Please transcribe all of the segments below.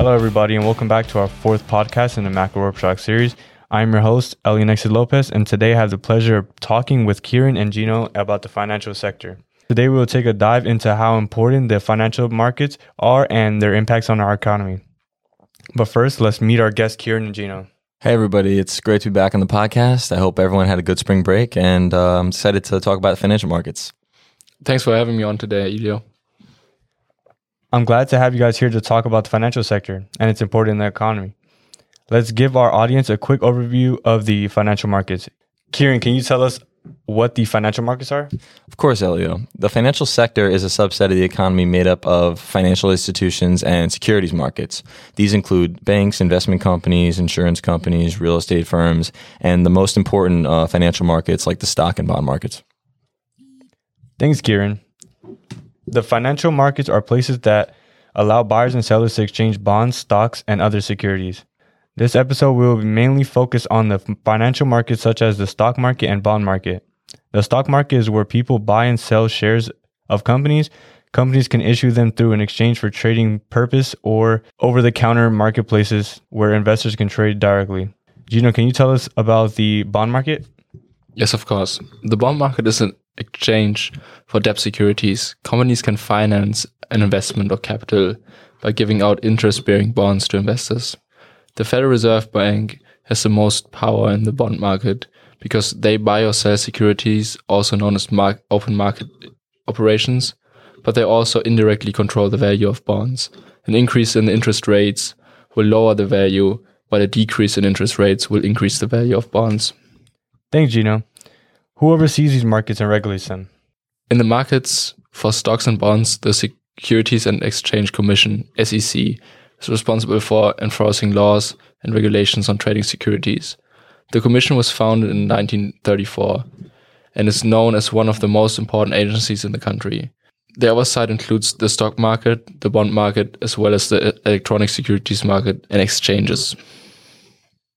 Hello, everybody, and welcome back to our fourth podcast in the Macro Workshop series. I'm your host, Elian Lopez, and today I have the pleasure of talking with Kieran and Gino about the financial sector. Today, we will take a dive into how important the financial markets are and their impacts on our economy. But first, let's meet our guests, Kieran and Gino. Hey, everybody. It's great to be back on the podcast. I hope everyone had a good spring break, and I'm excited to talk about financial markets. Thanks for having me on today, Elio. I'm glad to have you guys here to talk about the financial sector and its importance in the economy. Let's give our audience a quick overview of the financial markets. Kieran, can you tell us what the financial markets are? Of course, Elio. The financial sector is a subset of the economy made up of financial institutions and securities markets. These include banks, investment companies, insurance companies, real estate firms, and the most important financial markets like the stock and bond markets. Thanks, Kieran. The financial markets are places that allow buyers and sellers to exchange bonds, stocks, and other securities. This episode will mainly focus on the financial markets such as the stock market and bond market. The stock market is where people buy and sell shares of companies. Companies can issue them through an exchange for trading purpose or over-the-counter marketplaces where investors can trade directly. Gino, can you tell us about the bond market? Yes, of course. The bond market is an exchange for debt securities. Companies can finance an investment or capital by giving out interest-bearing bonds to investors. The Federal Reserve Bank has the most power in the bond market because they buy or sell securities, also known as open market operations, but they also indirectly control the value of bonds. An increase in interest rates will lower the value, while a decrease in interest rates will increase the value of bonds. Thanks, Gino. Who oversees these markets and regulates them? In the markets for stocks and bonds, the Securities and Exchange Commission, SEC, is responsible for enforcing laws and regulations on trading securities. The commission was founded in 1934 and is known as one of the most important agencies in the country. The oversight includes the stock market, the bond market, as well as the electronic securities market and exchanges.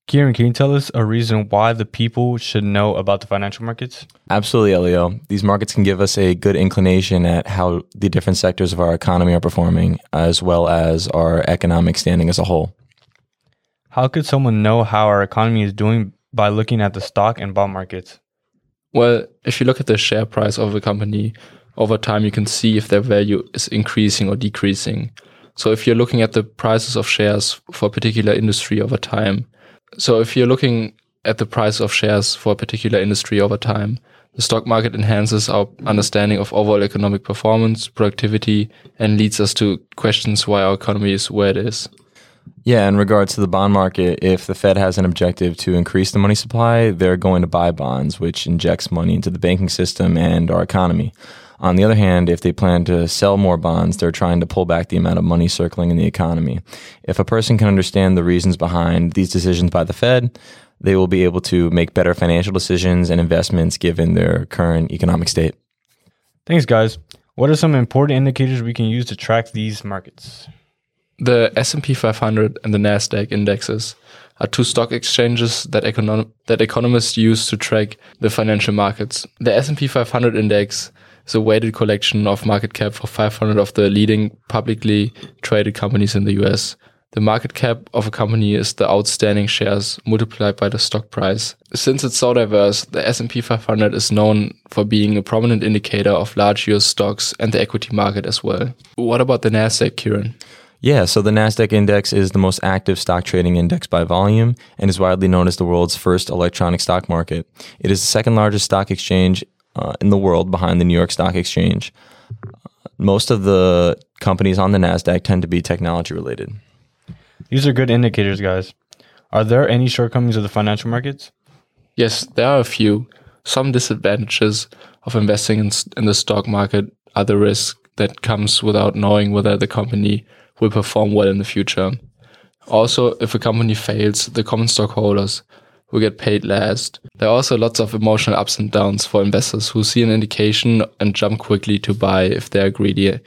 Kieran, can you tell us a reason why the people should know about the financial markets? Absolutely, Elio. These markets can give us a good inclination at how the different sectors of our economy are performing, as well as our economic standing as a whole. How could someone know how our economy is doing by looking at the stock and bond markets? Well, if you look at the share price of a company, over time you can see if their value is increasing or decreasing. So if you're looking at the prices of shares for a particular industry over time, the stock market enhances our understanding of overall economic performance, productivity, and leads us to questions why our economy is where it is. Yeah, in regards to the bond market, if the Fed has an objective to increase the money supply, they're going to buy bonds, which injects money into the banking system and our economy. On the other hand, if they plan to sell more bonds, they're trying to pull back the amount of money circling in the economy. If a person can understand the reasons behind these decisions by the Fed, they will be able to make better financial decisions and investments given their current economic state. Thanks, guys. What are some important indicators we can use to track these markets? The S&P 500 and the NASDAQ indexes are two stock exchanges that economists use to track the financial markets. The S&P 500 index is a weighted collection of market cap for 500 of the leading publicly traded companies in the US. The market cap of a company is the outstanding shares multiplied by the stock price. Since it's so diverse, the S&P 500 is known for being a prominent indicator of large US stocks and the equity market as well. What about the NASDAQ, Kieran? Yeah, so the NASDAQ index is the most active stock trading index by volume and is widely known as the world's first electronic stock market. It is the second largest stock exchange in the world behind the New York Stock Exchange. Most of the companies on the NASDAQ tend to be technology related. These are good indicators, guys. Are there any shortcomings of the financial markets? Yes, there are a few. Some disadvantages of investing in the stock market are the risk that comes without knowing whether the company will perform well in the future. Also, if a company fails, the common stockholders will get paid last. There are also lots of emotional ups and downs for investors who see an indication and jump quickly to buy if they're greedy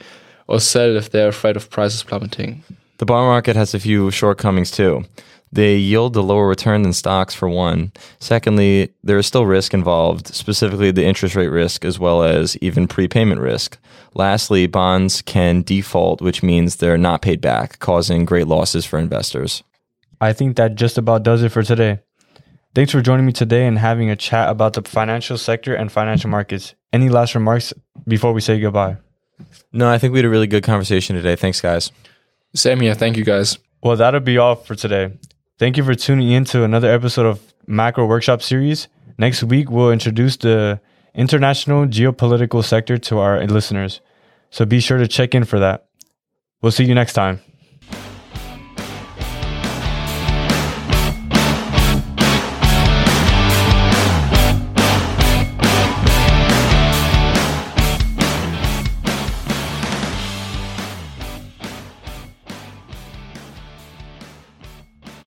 or sell if they're afraid of prices plummeting. The bond market has a few shortcomings too. They yield a lower return than stocks, for one. Secondly, there is still risk involved, specifically the interest rate risk as well as even prepayment risk. Lastly, bonds can default, which means they're not paid back, causing great losses for investors. I think that just about does it for today. Thanks for joining me today and having a chat about the financial sector and financial markets. Any last remarks before we say goodbye? No, I think we had a really good conversation today. Thanks, guys. Same here. Thank you, guys. Well, that'll be all for today. Thank you for tuning in to another episode of Macro Workshop Series. Next week, we'll introduce the international geopolitical sector to our listeners. So be sure to check in for that. We'll see you next time.